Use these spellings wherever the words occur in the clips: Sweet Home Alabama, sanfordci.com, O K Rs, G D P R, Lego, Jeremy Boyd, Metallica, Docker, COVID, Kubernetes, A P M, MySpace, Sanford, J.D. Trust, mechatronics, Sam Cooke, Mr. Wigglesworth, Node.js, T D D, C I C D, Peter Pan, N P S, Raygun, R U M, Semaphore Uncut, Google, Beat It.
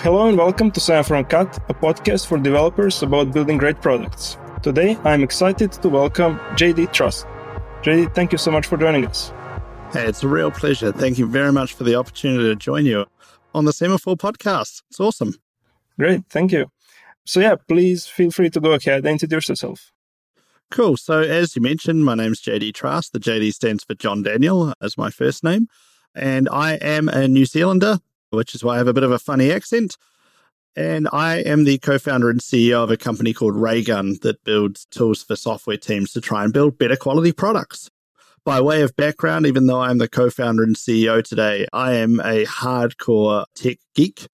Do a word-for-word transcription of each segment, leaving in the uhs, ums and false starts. Hello and welcome to Semaphore Uncut, a podcast for developers about building great products. Today, I'm excited to welcome J D. Trust. J D, thank you so much for joining us. Hey, it's a real pleasure. Thank you very much for the opportunity to join you on the Semaphore podcast. It's awesome. Great, thank you. So yeah, please feel free to go ahead and introduce yourself. Cool. So as you mentioned, my name's J D. Trust. The J D stands for John Daniel as my first name. And I am a New Zealander, which is why I have a bit of a funny accent. And I am the co-founder and C E O of a company called Raygun that builds tools for software teams to try and build better quality products. By way of background, even though I'm the co-founder and C E O today, I am a hardcore tech geek.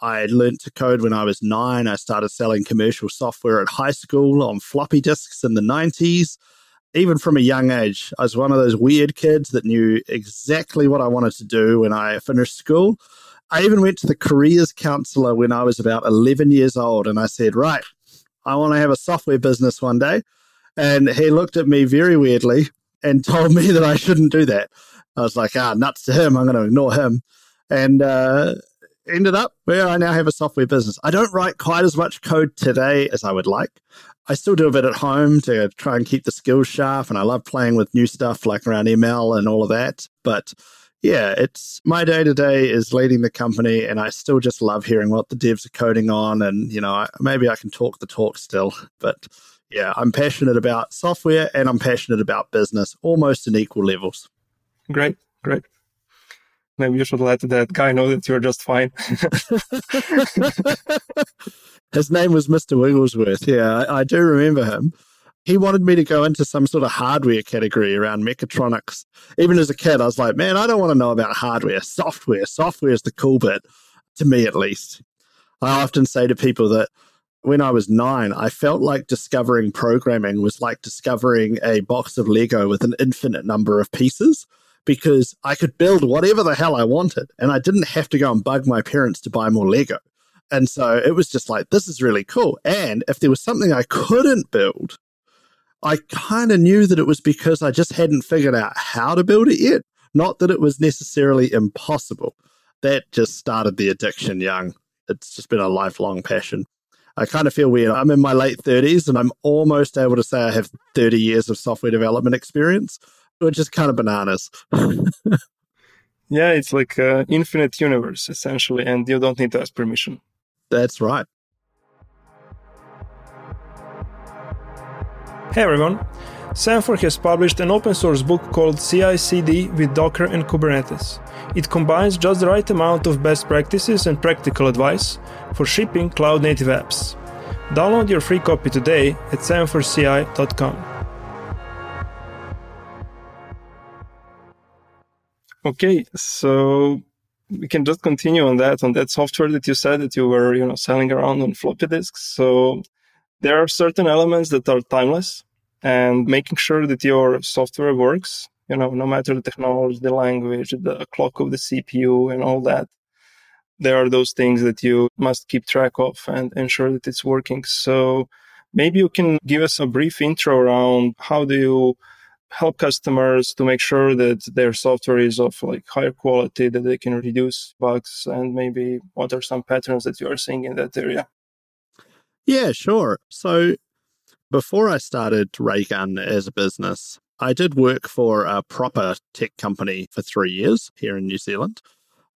I learned to code when I was nine. I started selling commercial software at high school on floppy disks in the nineties. Even from a young age, I was one of those weird kids that knew exactly what I wanted to do when I finished school. I even went to the careers counselor when I was about eleven years old, and I said, right, I want to have a software business one day. And he looked at me very weirdly and told me that I shouldn't do that. I was like, ah, nuts to him. I'm going to ignore him. And uh, ended up where I now have a software business. I don't write quite as much code today as I would like. I still do a bit at home to try and keep the skills sharp, and I love playing with new stuff like around M L and all of that. But yeah, it's my day-to-day is leading the company, and I still just love hearing what the devs are coding on, and you know, I, maybe I can talk the talk still. But yeah, I'm passionate about software, and I'm passionate about business, almost in equal levels. Great, great. Maybe you should let that guy know that you're just fine. His name was Mister Wigglesworth. Yeah, I, I do remember him. He wanted me to go into some sort of hardware category around mechatronics. Even as a kid, I was like, man, I don't want to know about hardware. Software. Software is the cool bit, to me at least. I often say to people that when I was nine, I felt like discovering programming was like discovering a box of Lego with an infinite number of pieces, because I could build whatever the hell I wanted, and I didn't have to go and bug my parents to buy more Lego. And so it was just like, this is really cool. And if there was something I couldn't build, I kind of knew that it was because I just hadn't figured out how to build it yet, not that it was necessarily impossible. That just started the addiction young. It's just been a lifelong passion. I kind of feel weird. I'm in my late thirties, and I'm almost able to say I have thirty years of software development experience, which is kind of bananas. Yeah, it's like an infinite universe, essentially, and you don't need to ask permission. That's right. Hey everyone, Sanford has published an open source book called C I C D with Docker and Kubernetes. It combines just the right amount of best practices and practical advice for shipping cloud-native apps. Download your free copy today at sanford c i dot com. Okay, so we can just continue on that, on that software that you said that you were, you know, selling around on floppy disks. So there are certain elements that are timeless, and making sure that your software works, you know, no matter the technology, the language, the clock of the C P U and all that, there are those things that you must keep track of and ensure that it's working. So maybe you can give us a brief intro around how do you help customers to make sure that their software is of like higher quality, that they can reduce bugs, and maybe what are some patterns that you are seeing in that area? Yeah, sure. So before I started Raygun as a business, I did work for a proper tech company for three years here in New Zealand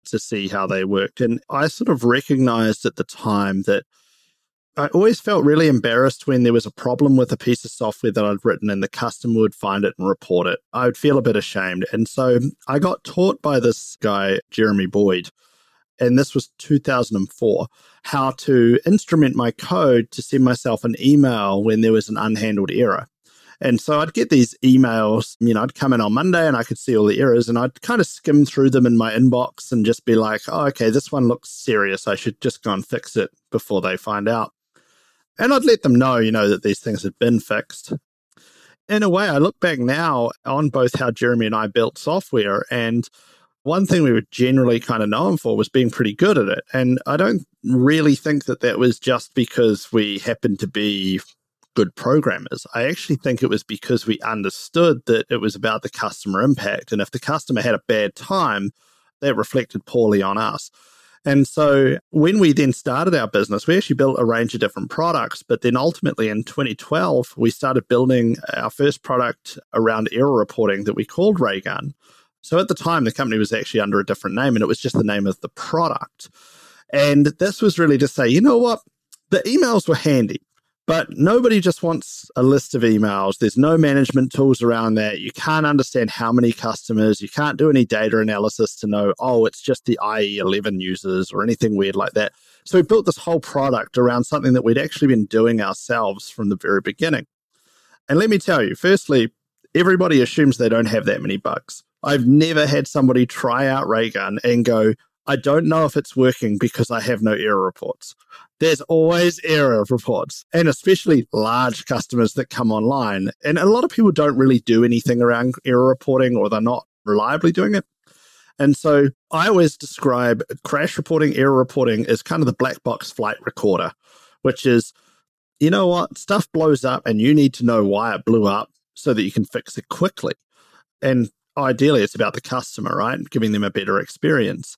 to see how they worked. And I sort of recognized at the time that I always felt really embarrassed when there was a problem with a piece of software that I'd written and the customer would find it and report it. I would feel a bit ashamed. And so I got taught by this guy, Jeremy Boyd, and this was two thousand four, how to instrument my code to send myself an email when there was an unhandled error. And so I'd get these emails, you know, I'd come in on Monday and I could see all the errors, and I'd kind of skim through them in my inbox and just be like, oh, okay, this one looks serious. I should just go and fix it before they find out. And I'd let them know, you know, that these things had been fixed. In a way, I look back now on both how Jeremy and I built software, and one thing we were generally kind of known for was being pretty good at it. And I don't really think that that was just because we happened to be good programmers. I actually think it was because we understood that it was about the customer impact. And if the customer had a bad time, that reflected poorly on us. And so when we then started our business, we actually built a range of different products. But then ultimately in twenty twelve, we started building our first product around error reporting that we called Raygun. So at the time, the company was actually under a different name, and it was just the name of the product. And this was really to say, you know what? The emails were handy, but nobody just wants a list of emails. There's no management tools around that. You can't understand how many customers. You can't do any data analysis to know, oh, it's just the I E eleven users or anything weird like that. So we built this whole product around something that we'd actually been doing ourselves from the very beginning. And let me tell you, firstly, everybody assumes they don't have that many bugs. I've never had somebody try out Raygun and go, I don't know if it's working because I have no error reports. There's always error reports, and especially large customers that come online. And a lot of people don't really do anything around error reporting, or they're not reliably doing it. And so I always describe crash reporting, error reporting as kind of the black box flight recorder, which is, you know what, stuff blows up and you need to know why it blew up so that you can fix it quickly. And ideally, it's about the customer, right? Giving them a better experience.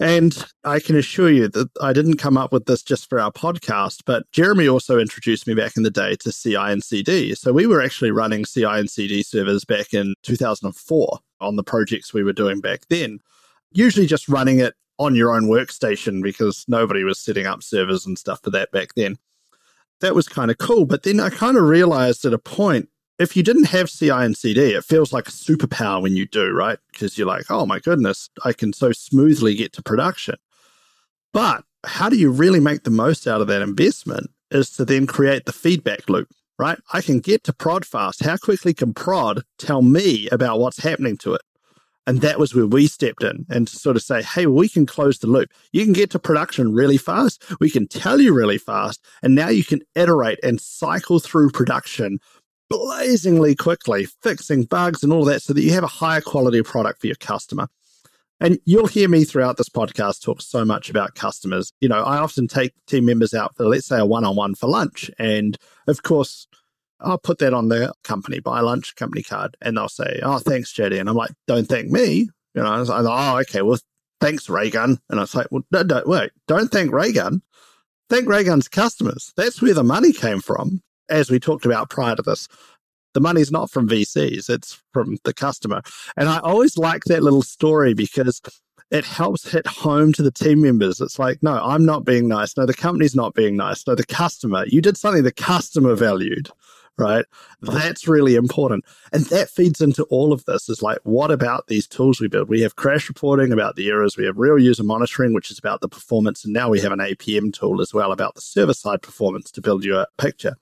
And I can assure you that I didn't come up with this just for our podcast, but Jeremy also introduced me back in the day to C I and C D. So we were actually running C I and C D servers back in two thousand four on the projects we were doing back then, usually just running it on your own workstation because nobody was setting up servers and stuff for that back then. That was kind of cool. But then I kind of realized at a point, if you didn't have C I and C D, it feels like a superpower when you do, right? Because you're like, oh my goodness, I can so smoothly get to production. But how do you really make the most out of that investment is to then create the feedback loop, right? I can get to prod fast. How quickly can prod tell me about what's happening to it? And that was where we stepped in and to sort of say, hey, we can close the loop. You can get to production really fast. We can tell you really fast. And now you can iterate and cycle through production blazingly quickly, fixing bugs and all that so that you have a higher quality product for your customer. And you'll hear me throughout this podcast talk so much about customers. You know, I often take team members out for, let's say, a one-on-one for lunch. And of course, I'll put that on the company buy lunch company card. And they'll say, oh, thanks, J D. And I'm like, don't thank me. You know, I was like, oh, okay, well, thanks, Raygun. And I was like, well, no, don't, wait, don't thank Raygun. Thank Raygun's customers. That's where the money came from. As we talked about prior to this, the money's not from V Cs, it's from the customer. And I always like that little story because it helps hit home to the team members. It's like, no, I'm not being nice. No, the company's not being nice. No, the customer, you did something the customer valued, right? That's really important. And that feeds into all of this is like, what about these tools we build? We have crash reporting about the errors. We have real user monitoring, which is about the performance. And now we have an A P M tool as well about the server-side performance to build you a picture.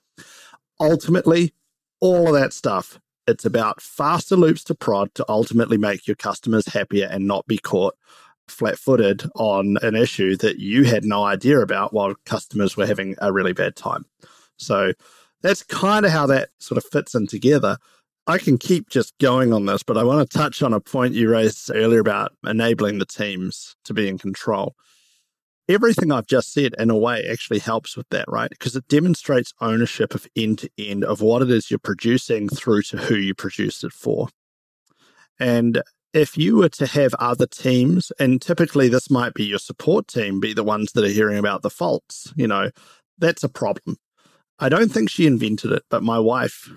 Ultimately, all of that stuff, it's about faster loops to prod to ultimately make your customers happier and not be caught flat-footed on an issue that you had no idea about while customers were having a really bad time. So that's kind of how that sort of fits in together. I can keep just going on this, but I want to touch on a point you raised earlier about enabling the teams to be in control. Everything I've just said, in a way, actually helps with that, right? Because it demonstrates ownership of end-to-end of what it is you're producing through to who you produce it for. And if you were to have other teams, and typically this might be your support team, be the ones that are hearing about the faults, you know, that's a problem. I don't think she invented it, but my wife,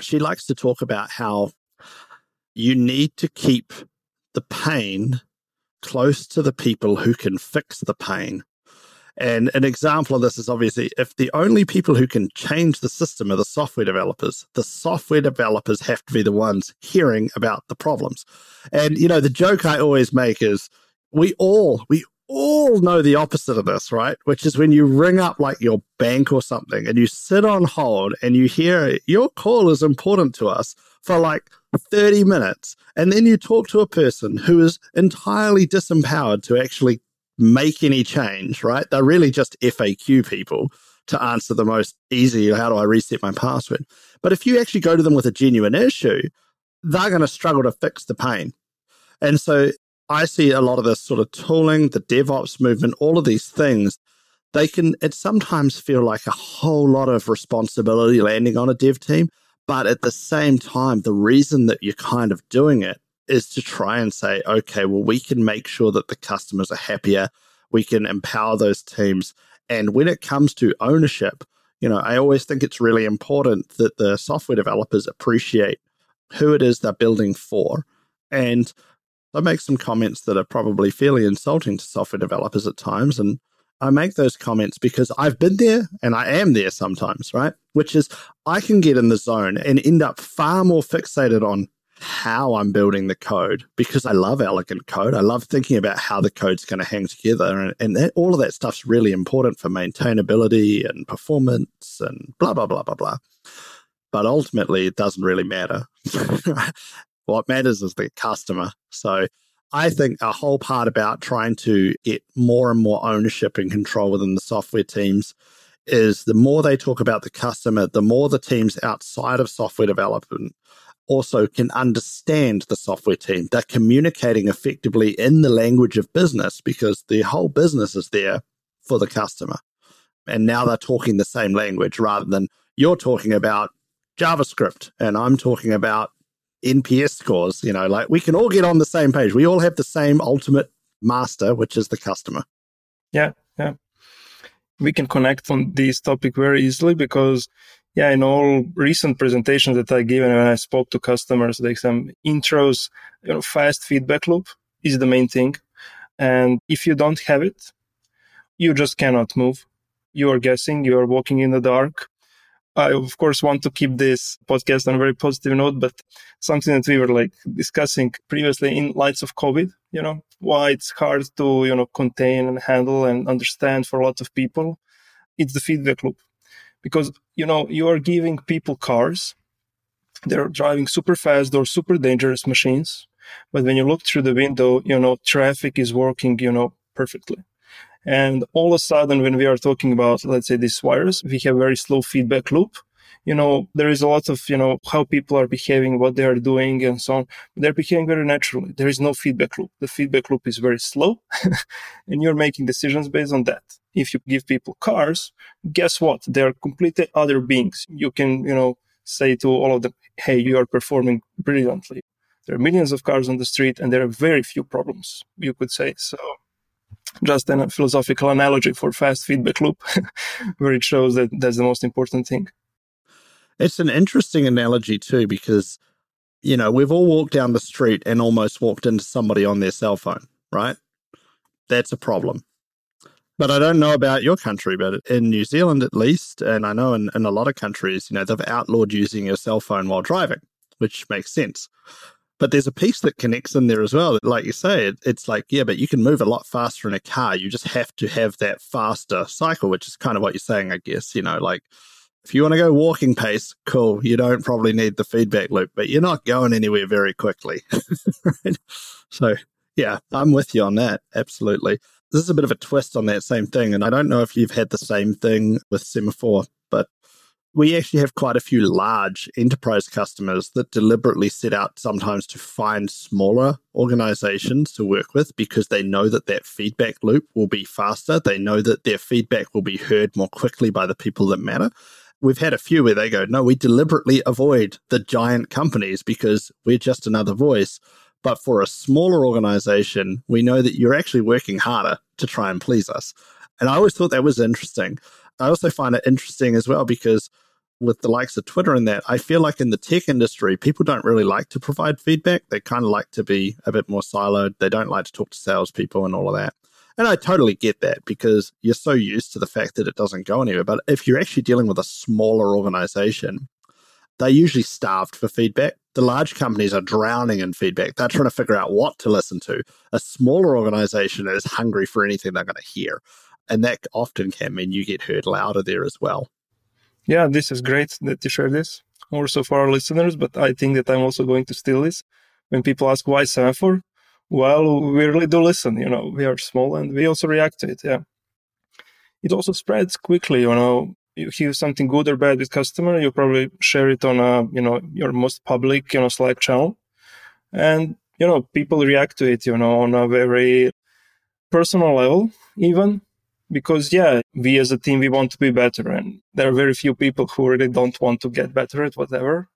she likes to talk about how you need to keep the pain close to the people who can fix the pain. And an example of this is obviously if the only people who can change the system are the software developers, the software developers have to be the ones hearing about the problems. And, you know, the joke I always make is we all, we all know the opposite of this, right? Which is when you ring up like your bank or something and you sit on hold and you hear your call is important to us for like thirty minutes, and then you talk to a person who is entirely disempowered to actually make any change, right? They're really just F A Q people to answer the most easy, how do I reset my password? But if you actually go to them with a genuine issue, they're going to struggle to fix the pain. And so I see a lot of this sort of tooling, the DevOps movement, all of these things, they can, it sometimes feel like a whole lot of responsibility landing on a dev team. But at the same time, the reason that you're kind of doing it is to try and say, okay, well, we can make sure that the customers are happier. we can empower those teams. And when it comes to ownership, you know, I always think it's really important that the software developers appreciate who it is they're building for. And I make some comments that are probably fairly insulting to software developers at times. And I make those comments because I've been there and I am there sometimes, right? Which is I can get in the zone and end up far more fixated on how I'm building the code because I love elegant code. I love thinking about how the code's going to hang together. And, and that, all of that stuff's really important for maintainability and performance and blah, blah, blah, blah, blah. But ultimately, it doesn't really matter. What matters is the customer. So I think a whole part about trying to get more and more ownership and control within the software teams is the more they talk about the customer, the more the teams outside of software development also can understand the software team. They're communicating effectively in the language of business because the whole business is there for the customer. And now they're talking the same language rather than you're talking about JavaScript and I'm talking about N P S scores, you know, like we can all get on the same page. We all have the same ultimate master, which is the customer. Yeah, yeah. We can connect on this topic very easily because, yeah, in all recent presentations that I given and I spoke to customers, like some intros, you know, fast feedback loop is the main thing. And if you don't have it, you just cannot move. You are guessing, you are walking in the dark. I, of course, want to keep this podcast on a very positive note, but something that we were like discussing previously in lights of COVID, you know, why it's hard to, you know, contain and handle and understand for a lot of people. It's the feedback loop because, you know, you are giving people cars. They're driving super fast or super dangerous machines. But when you look through the window, you know, traffic is working, you know, perfectly. And all of a sudden, when we are talking about, let's say, this virus, we have very slow feedback loop. You know, there is a lot of, you know, how people are behaving, what they are doing and so on. They're behaving very naturally. There is no feedback loop. The feedback loop is very slow and you're making decisions based on that. If you give people cars, guess what? They're completely other beings. You can, you know, say to all of them, hey, you are performing brilliantly. There are millions of cars on the street and there are very few problems, you could say. So just a philosophical analogy for fast feedback loop, where it shows that that's the most important thing. It's an interesting analogy too, because, you know, we've all walked down the street and almost walked into somebody on their cell phone, right? That's a problem. But I don't know about your country, but in New Zealand at least, and I know in, in a lot of countries, you know, they've outlawed using your cell phone while driving, which makes sense. But there's a piece that connects in there as well. Like you say, it, it's like, yeah, but you can move a lot faster in a car. You just have to have that faster cycle, which is kind of what you're saying, I guess. You know, like if you want to go walking pace, cool. You don't probably need the feedback loop, but you're not going anywhere very quickly. Right? So, yeah, I'm with you on that. Absolutely. This is a bit of a twist on that same thing. And I don't know if you've had the same thing with Semaphore, but we actually have quite a few large enterprise customers that deliberately set out sometimes to find smaller organizations to work with because they know that that feedback loop will be faster. They know that their feedback will be heard more quickly by the people that matter. We've had a few where they go, no, we deliberately avoid the giant companies because we're just another voice. But for a smaller organization, we know that you're actually working harder to try and please us. And I always thought that was interesting. I also find it interesting as well because with the likes of Twitter and that, I feel like in the tech industry, people don't really like to provide feedback. They kind of like to be a bit more siloed. They don't like to talk to salespeople and all of that. And I totally get that because you're so used to the fact that it doesn't go anywhere. But if you're actually dealing with a smaller organization, they're usually starved for feedback. The large companies are drowning in feedback. They're trying to figure out what to listen to. A smaller organization is hungry for anything they're going to hear. And that often can mean you get heard louder there as well. Yeah, this is great that you share this also for our listeners, but I think that I'm also going to steal this. When people ask why Sanford, well, we really do listen, you know, we are small and we also react to it, yeah. It also spreads quickly, you know, you hear something good or bad with customer, you probably share it on, a, you know, your most public, you know, Slack channel. And, you know, people react to it, you know, on a very personal level even. Because, yeah, we as a team, we want to be better. And there are very few people who really don't want to get better at whatever.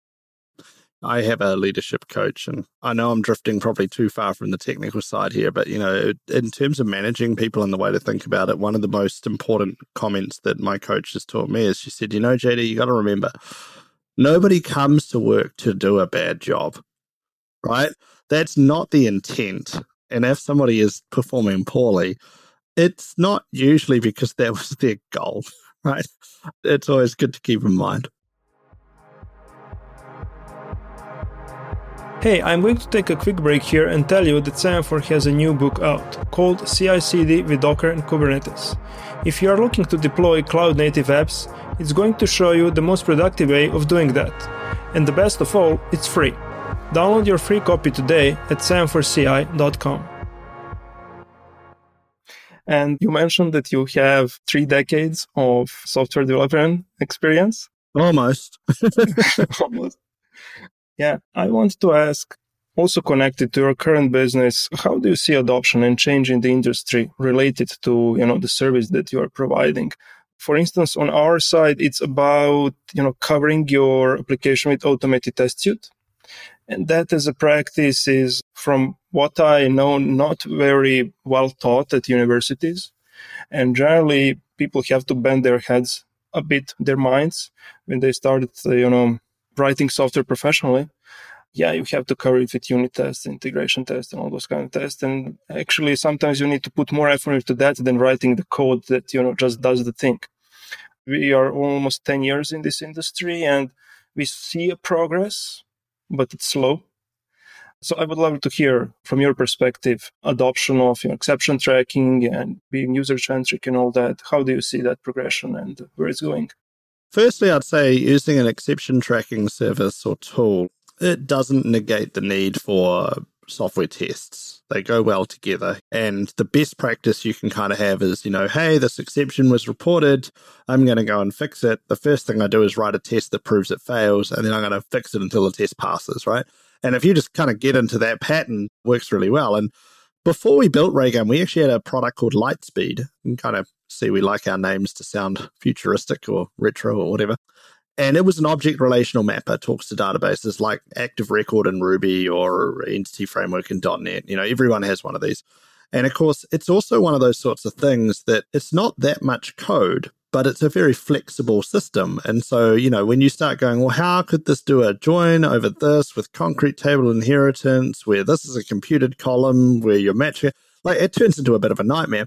I have a leadership coach, and I know I'm drifting probably too far from the technical side here, but, you know, in terms of managing people and the way to think about it, one of the most important comments that my coach has taught me is she said, you know, J D, you got to remember, nobody comes to work to do a bad job, right? That's not the intent. And if somebody is performing poorly, it's not usually because that was their goal, right? It's always good to keep in mind. Hey, I'm going to take a quick break here and tell you that Sanford has a new book out called C I C D with Docker and Kubernetes. If you are looking to deploy cloud-native apps, it's going to show you the most productive way of doing that. And the best of all, it's free. Download your free copy today at sanford c i dot com. And you mentioned that you have three decades of software development experience. Almost. Almost. Yeah, I wanted to ask, also connected to your current business, how do you see adoption and change in the industry related to, you know, the service that you are providing? For instance, on our side, it's about, you know, covering your application with automated test suite. And that as a practice is, from what I know, not very well taught at universities. And generally, people have to bend their heads a bit, their minds, when they started, you know, writing software professionally. Yeah, you have to cover it with unit tests, integration tests, and all those kind of tests. And actually, sometimes you need to put more effort into that than writing the code that, you know, just does the thing. We are almost ten years in this industry, and we see a progress, but it's slow. So I would love to hear, from your perspective, adoption of, you know, exception tracking and being user-centric and all that. How do you see that progression and where it's going? Firstly, I'd say using an exception tracking service or tool, it doesn't negate the need for software tests. They go well together. And the best practice you can kind of have is, you know, hey, this exception was reported. I'm going to go and fix it. The first thing I do is write a test that proves it fails, and then I'm going to fix it until the test passes, right? And if you just kind of get into that pattern, it works really well. And before we built Raygun, we actually had a product called Lightspeed. You can kind of see we like our names to sound futuristic or retro or whatever. And it was an object relational mapper, talks to databases like Active Record in Ruby or Entity Framework in dot net. You know, everyone has one of these. And of course, it's also one of those sorts of things that it's not that much code, but it's a very flexible system. And so, you know, when you start going, well, how could this do a join over this with concrete table inheritance, where this is a computed column, where you're matching, like it turns into a bit of a nightmare.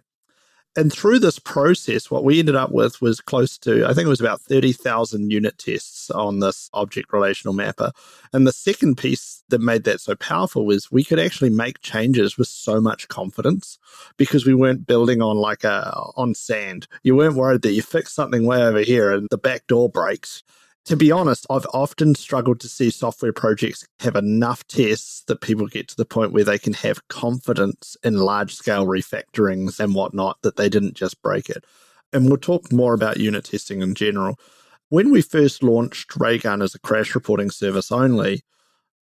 And through this process, what we ended up with was close to, I think it was about thirty thousand unit tests on this object relational mapper. And the second piece that made that so powerful was we could actually make changes with so much confidence because we weren't building on like a on sand. You weren't worried that you fixed something way over here and the back door breaks. To be honest, I've often struggled to see software projects have enough tests that people get to the point where they can have confidence in large-scale refactorings and whatnot, that they didn't just break it. And we'll talk more about unit testing in general. When we first launched Raygun as a crash reporting service only,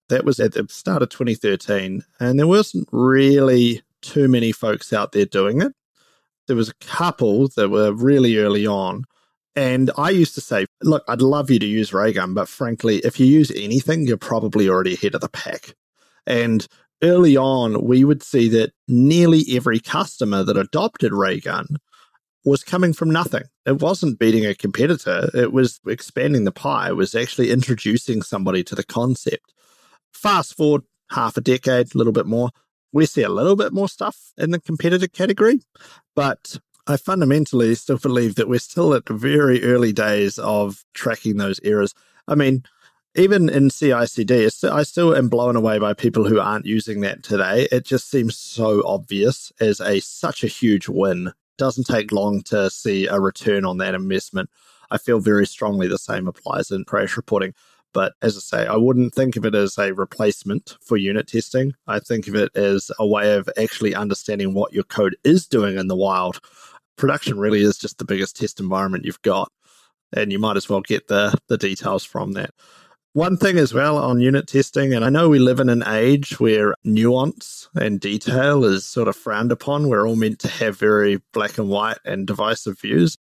that was at the start of twenty thirteen, and there wasn't really too many folks out there doing it. There was a couple that were really early on. And I used to say, look, I'd love you to use Raygun, but frankly, if you use anything, you're probably already ahead of the pack. And early on, we would see that nearly every customer that adopted Raygun was coming from nothing. It wasn't beating a competitor. It was expanding the pie. It was actually introducing somebody to the concept. Fast forward half a decade, a little bit more, we see a little bit more stuff in the competitor category, but I fundamentally still believe that we're still at the very early days of tracking those errors. I mean, even in C I C D, I still am blown away by people who aren't using that today. It just seems so obvious as a such a huge win. It doesn't take long to see a return on that investment. I feel very strongly the same applies in crash reporting. But as I say, I wouldn't think of it as a replacement for unit testing. I think of it as a way of actually understanding what your code is doing in the wild. Production really is just the biggest test environment you've got, and you might as well get the, the details from that. One thing as well on unit testing, and I know we live in an age where nuance and detail is sort of frowned upon. We're all meant to have very black and white and divisive views.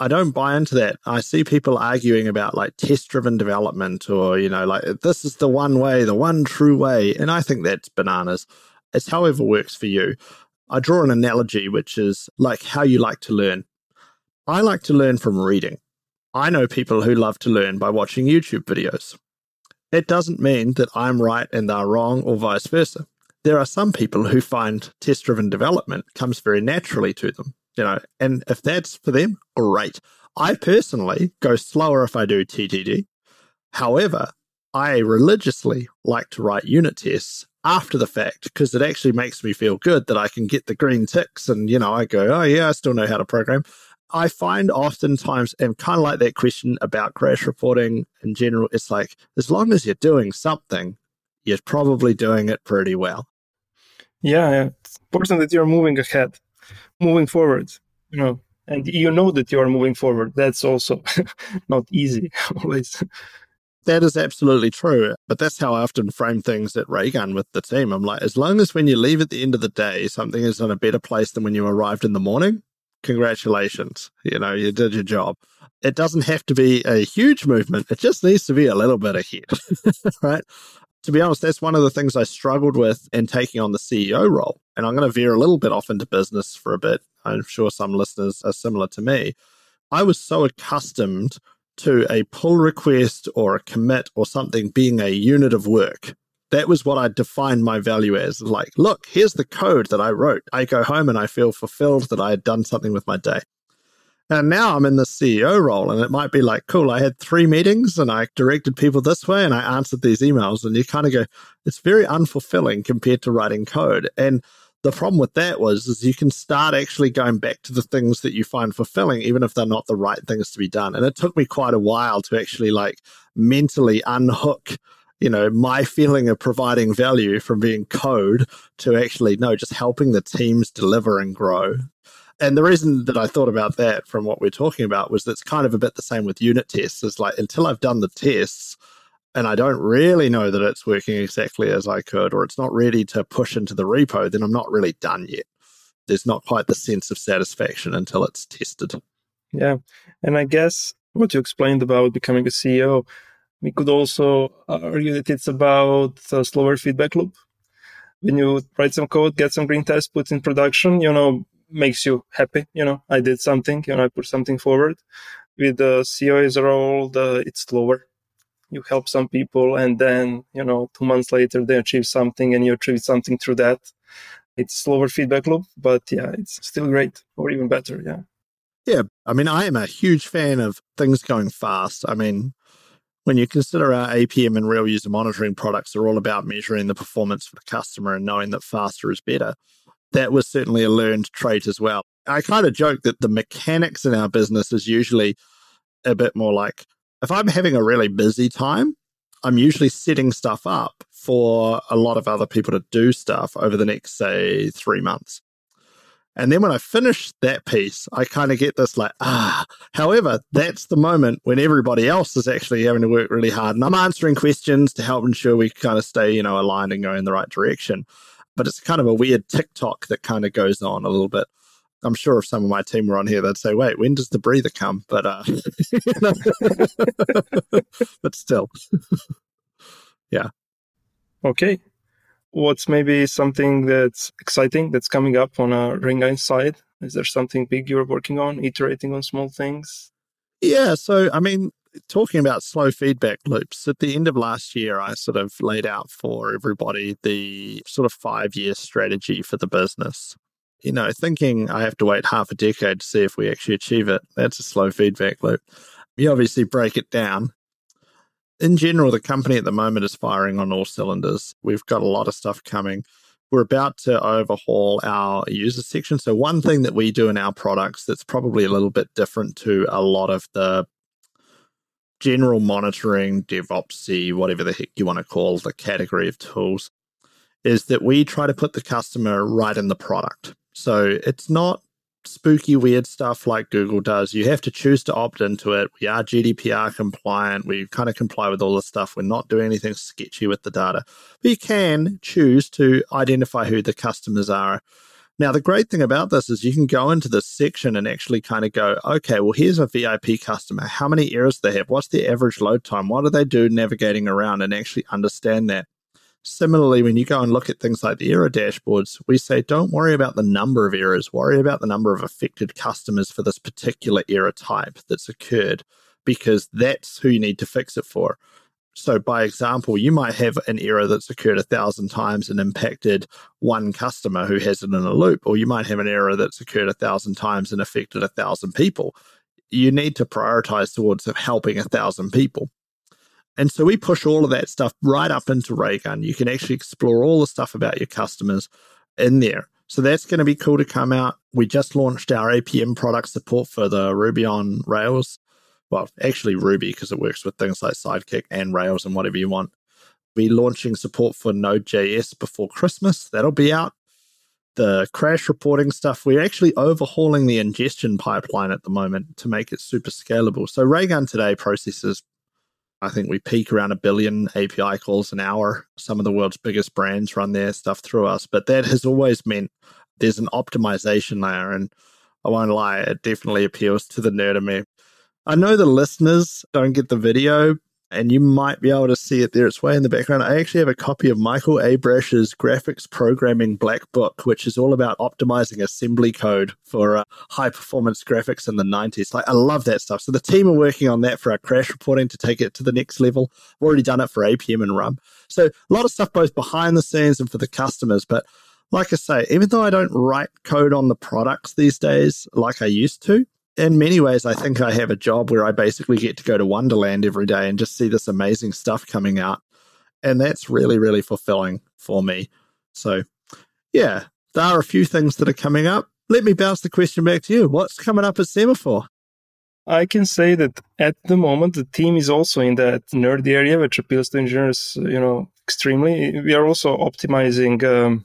I don't buy into that. I see people arguing about like test-driven development or, you know, like this is the one way, the one true way. And I think that's bananas. It's however works for you. I draw an analogy, which is like how you like to learn. I like to learn from reading. I know people who love to learn by watching YouTube videos. It doesn't mean that I'm right and they're wrong or vice versa. There are some people who find test-driven development comes very naturally to them. You know, and if that's for them, great. I personally go slower if I do T D D. However, I religiously like to write unit tests after the fact because it actually makes me feel good that I can get the green ticks and, you know, I go, oh yeah, I still know how to program. I find oftentimes, and kind of like that question about crash reporting in general, it's like, as long as you're doing something, you're probably doing it pretty well. Yeah, it's important that you're moving ahead. Moving forward, you know, and you know that you are moving forward. That's also not easy always. That is absolutely true. But that's how I often frame things at Raygun with the team. I'm like, as long as when you leave at the end of the day, something is in a better place than when you arrived in the morning, congratulations. You know, you did your job. It doesn't have to be a huge movement. It just needs to be a little bit ahead, right? To be honest, that's one of the things I struggled with in taking on the C E O role. And I'm going to veer a little bit off into business for a bit. I'm sure some listeners are similar to me. I was so accustomed to a pull request or a commit or something being a unit of work. That was what I defined my value as. Like, look, here's the code that I wrote. I go home and I feel fulfilled that I had done something with my day. And now I'm in the C E O role and it might be like, cool, I had three meetings and I directed people this way and I answered these emails. And you kind of go, it's very unfulfilling compared to writing code. And the problem with that was, is you can start actually going back to the things that you find fulfilling, even if they're not the right things to be done. And it took me quite a while to actually like mentally unhook, you know, my feeling of providing value from being code to actually, no, just helping the teams deliver and grow. And the reason that I thought about that from what we're talking about was that's kind of a bit the same with unit tests. It's like until I've done the tests and I don't really know that it's working exactly as I could or it's not ready to push into the repo, then I'm not really done yet. There's not quite the sense of satisfaction until it's tested. Yeah. And I guess what you explained about becoming a C E O, we could also argue that it's about a slower feedback loop. When you write some code, get some green tests, put in production, you know, makes you happy, you know, I did something, you know, I put something forward. With the C E O's role, the, it's lower. You help some people and then, you know, two months later they achieve something and you achieve something through that. It's slower feedback loop, but yeah, it's still great or even better, yeah. Yeah, I mean, I am a huge fan of things going fast. I mean, when you consider our A P M and real user monitoring products are all about measuring the performance for the customer and knowing that faster is better. That was certainly a learned trait as well. I kind of joke that the mechanics in our business is usually a bit more like, if I'm having a really busy time, I'm usually setting stuff up for a lot of other people to do stuff over the next, say, three months. And then when I finish that piece, I kind of get this like, ah, however, that's the moment when everybody else is actually having to work really hard. And I'm answering questions to help ensure we kind of stay, you know, aligned and go in the right direction. But it's kind of a weird tick-tock that kind of goes on a little bit. I'm sure if some of my team were on here, they'd say, wait, when does the breather come? But, uh, you know? but still, yeah. Okay. What's maybe something that's exciting that's coming up on a Raygun side? Is there something big you're working on, iterating on small things? Yeah. So, I mean, talking about slow feedback loops, at the end of last year, I sort of laid out for everybody the sort of five-year strategy for the business. You know, thinking I have to wait half a decade to see if we actually achieve it, that's a slow feedback loop. You obviously break it down. In general, the company at the moment is firing on all cylinders. We've got a lot of stuff coming. We're about to overhaul our user section. So one thing that we do in our products that's probably a little bit different to a lot of the general monitoring, DevOpsy, whatever the heck you want to call the category of tools, is that we try to put the customer right in the product. So it's not spooky, weird stuff like Google does. You have to choose to opt into it. We are G D P R compliant. We kind of comply with all this stuff. We're not doing anything sketchy with the data. But you can choose to identify who the customers are Now, the great thing about this is you can go into this section and actually kind of go, okay, well, here's a V I P customer. How many errors do they have? What's their average load time? What do they do navigating around, and actually understand that? Similarly, when you go and look at things like the error dashboards, we say, don't worry about the number of errors. Worry about the number of affected customers for this particular error type that's occurred, because that's who you need to fix it for. So by example, you might have an error that's occurred a thousand times and impacted one customer who has it in a loop, or you might have an error that's occurred a thousand times and affected a thousand people. You need to prioritize towards helping a thousand people. And so we push all of that stuff right up into Raygun. You can actually explore all the stuff about your customers in there. So that's going to be cool to come out. We just launched our A P M product support for the Ruby on Rails. Well, actually Ruby, because it works with things like Sidekick and Rails and whatever you want. We're launching support for Node.js before Christmas. That'll be out. The crash reporting stuff, we're actually overhauling the ingestion pipeline at the moment to make it super scalable. So Raygun today processes, I think we peak around a billion A P I calls an hour. Some of the world's biggest brands run their stuff through us, but that has always meant there's an optimization layer, and I won't lie, it definitely appeals to the nerd in me. I know the listeners don't get the video, and you might be able to see it there. It's way in the background. I actually have a copy of Michael Abrash's Graphics Programming Black Book, which is all about optimizing assembly code for uh, high-performance graphics in the nineties. Like, I love that stuff. So the team are working on that for our crash reporting to take it to the next level. I've already done it for A P M and R U M. So a lot of stuff both behind the scenes and for the customers, but like I say, even though I don't write code on the products these days like I used to, in many ways, I think I have a job where I basically get to go to Wonderland every day and just see this amazing stuff coming out. And that's really, really fulfilling for me. So, yeah, there are a few things that are coming up. Let me bounce the question back to you. What's coming up at Semaphore? I can say that at the moment, the team is also in that nerd area, which appeals to engineers, you know, extremely. We are also optimizing um,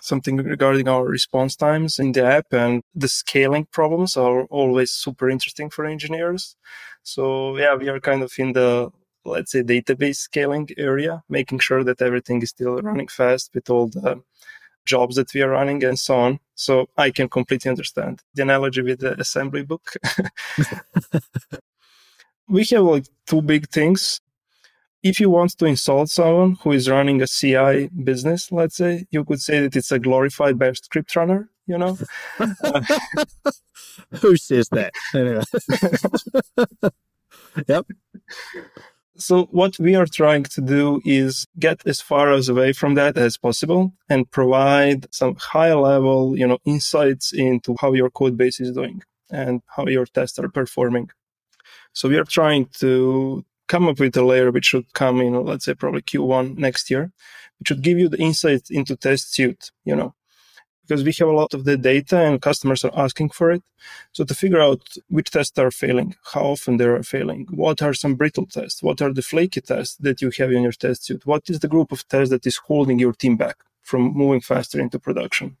something regarding our response times in the app, and the scaling problems are always super interesting for engineers. So yeah, we are kind of in the, let's say, database scaling area, making sure that everything is still running fast with all the jobs that we are running and so on. So I can completely understand the analogy with the assembly book. We have like two big things. If you want to insult someone who is running a C I business, let's say, you could say that it's a glorified bash script runner, you know? Who says that? Anyway. Yep. So what we are trying to do is get as far as away from that as possible and provide some high level, you know, insights into how your code base is doing and how your tests are performing. So we are trying to come up with a layer which should come in, let's say, probably Q one next year, which should give you the insight into test suite, you know, because we have a lot of the data and customers are asking for it. So to figure out which tests are failing, how often they are failing, what are some brittle tests, what are the flaky tests that you have in your test suite, what is the group of tests that is holding your team back from moving faster into production.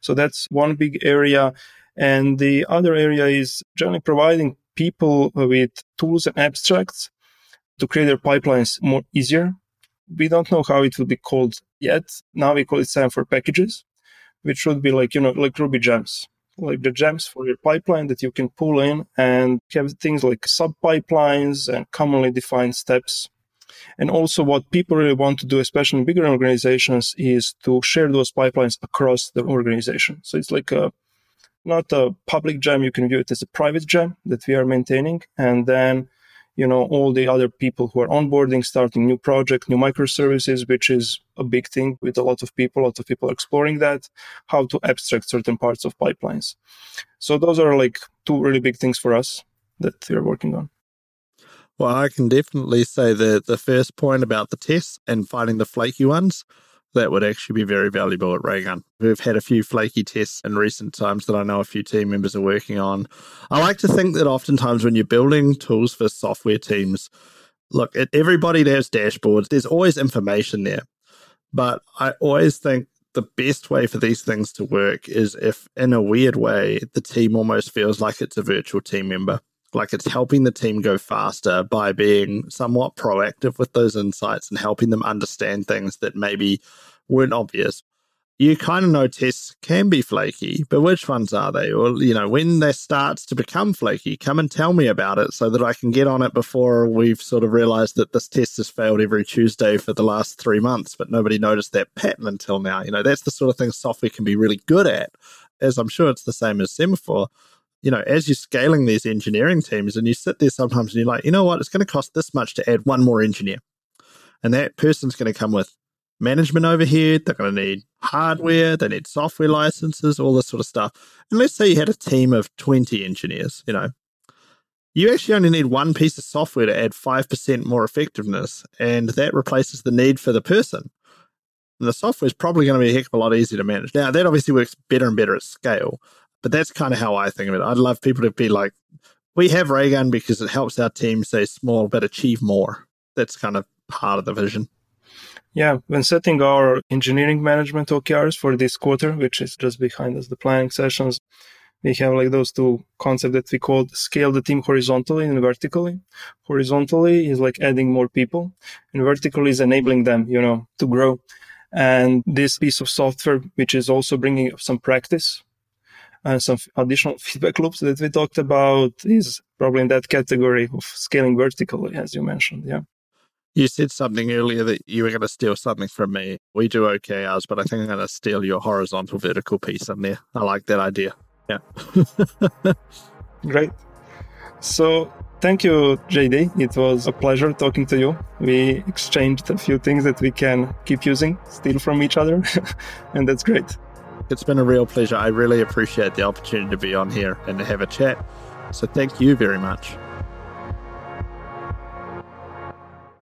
So that's one big area. And the other area is generally providing people with tools and abstracts to create their pipelines more easier. We don't know how it will be called yet. Now we call it Sanford packages, which should be like, you know, like Ruby gems, like the gems for your pipeline that you can pull in and have things like sub-pipelines and commonly defined steps. And also what people really want to do, especially in bigger organizations, is to share those pipelines across the organization. So it's like a, not a public gem, you can view it as a private gem that we are maintaining. And then you know, all the other people who are onboarding, starting new project, new microservices, which is a big thing with a lot of people. A lot of people are exploring that, how to abstract certain parts of pipelines. So those are like two really big things for us that we're working on. Well, I can definitely say that the first point about the tests and finding the flaky ones, that would actually be very valuable at Raygun. We've had a few flaky tests in recent times that I know a few team members are working on. I like to think that oftentimes when you're building tools for software teams, look, everybody has dashboards. There's always information there. But I always think the best way for these things to work is if, in a weird way, the team almost feels like it's a virtual team member. Like it's helping the team go faster by being somewhat proactive with those insights and helping them understand things that maybe weren't obvious. you kind of know tests can be flaky, but which ones are they? Or, you know, when this starts to become flaky, come and tell me about it so that I can get on it before we've sort of realized that this test has failed every Tuesday for the last three months, but nobody noticed that pattern until now. You know, that's the sort of thing software can be really good at, as I'm sure it's the same as Semaphore. You know, as you're scaling these engineering teams and you sit there sometimes and you're like, you know what, it's going to cost this much to add one more engineer. And that person's going to come with management overhead, they're going to need hardware, they need software licenses, all this sort of stuff. And let's say you had a team of twenty engineers, you know, you actually only need one piece of software to add five percent more effectiveness, and that replaces the need for the person. And the software is probably going to be a heck of a lot easier to manage. Now, that obviously works better and better at scale, but that's kind of how I think of it. I'd love people to be like, we have Raygun because it helps our team stay small but achieve more. That's kind of part of the vision. Yeah, when setting our engineering management O K Rs for this quarter, which is just behind us, the planning sessions, we have like those two concepts that we call scale the team horizontally and vertically. Horizontally is like adding more people, and vertically is enabling them, you know, to grow. And this piece of software, which is also bringing some practice and some additional feedback loops that we talked about, is probably in that category of scaling vertically, as you mentioned, yeah. You said something earlier that you were going to steal something from me. We do O K Rs, but I think I'm going to steal your horizontal vertical piece in there. I like that idea. Yeah. Great. So thank you, J D. It was a pleasure talking to you. We exchanged a few things that we can keep using, steal from each other, and that's great. It's been a real pleasure. I really appreciate the opportunity to be on here and to have a chat. So thank you very much.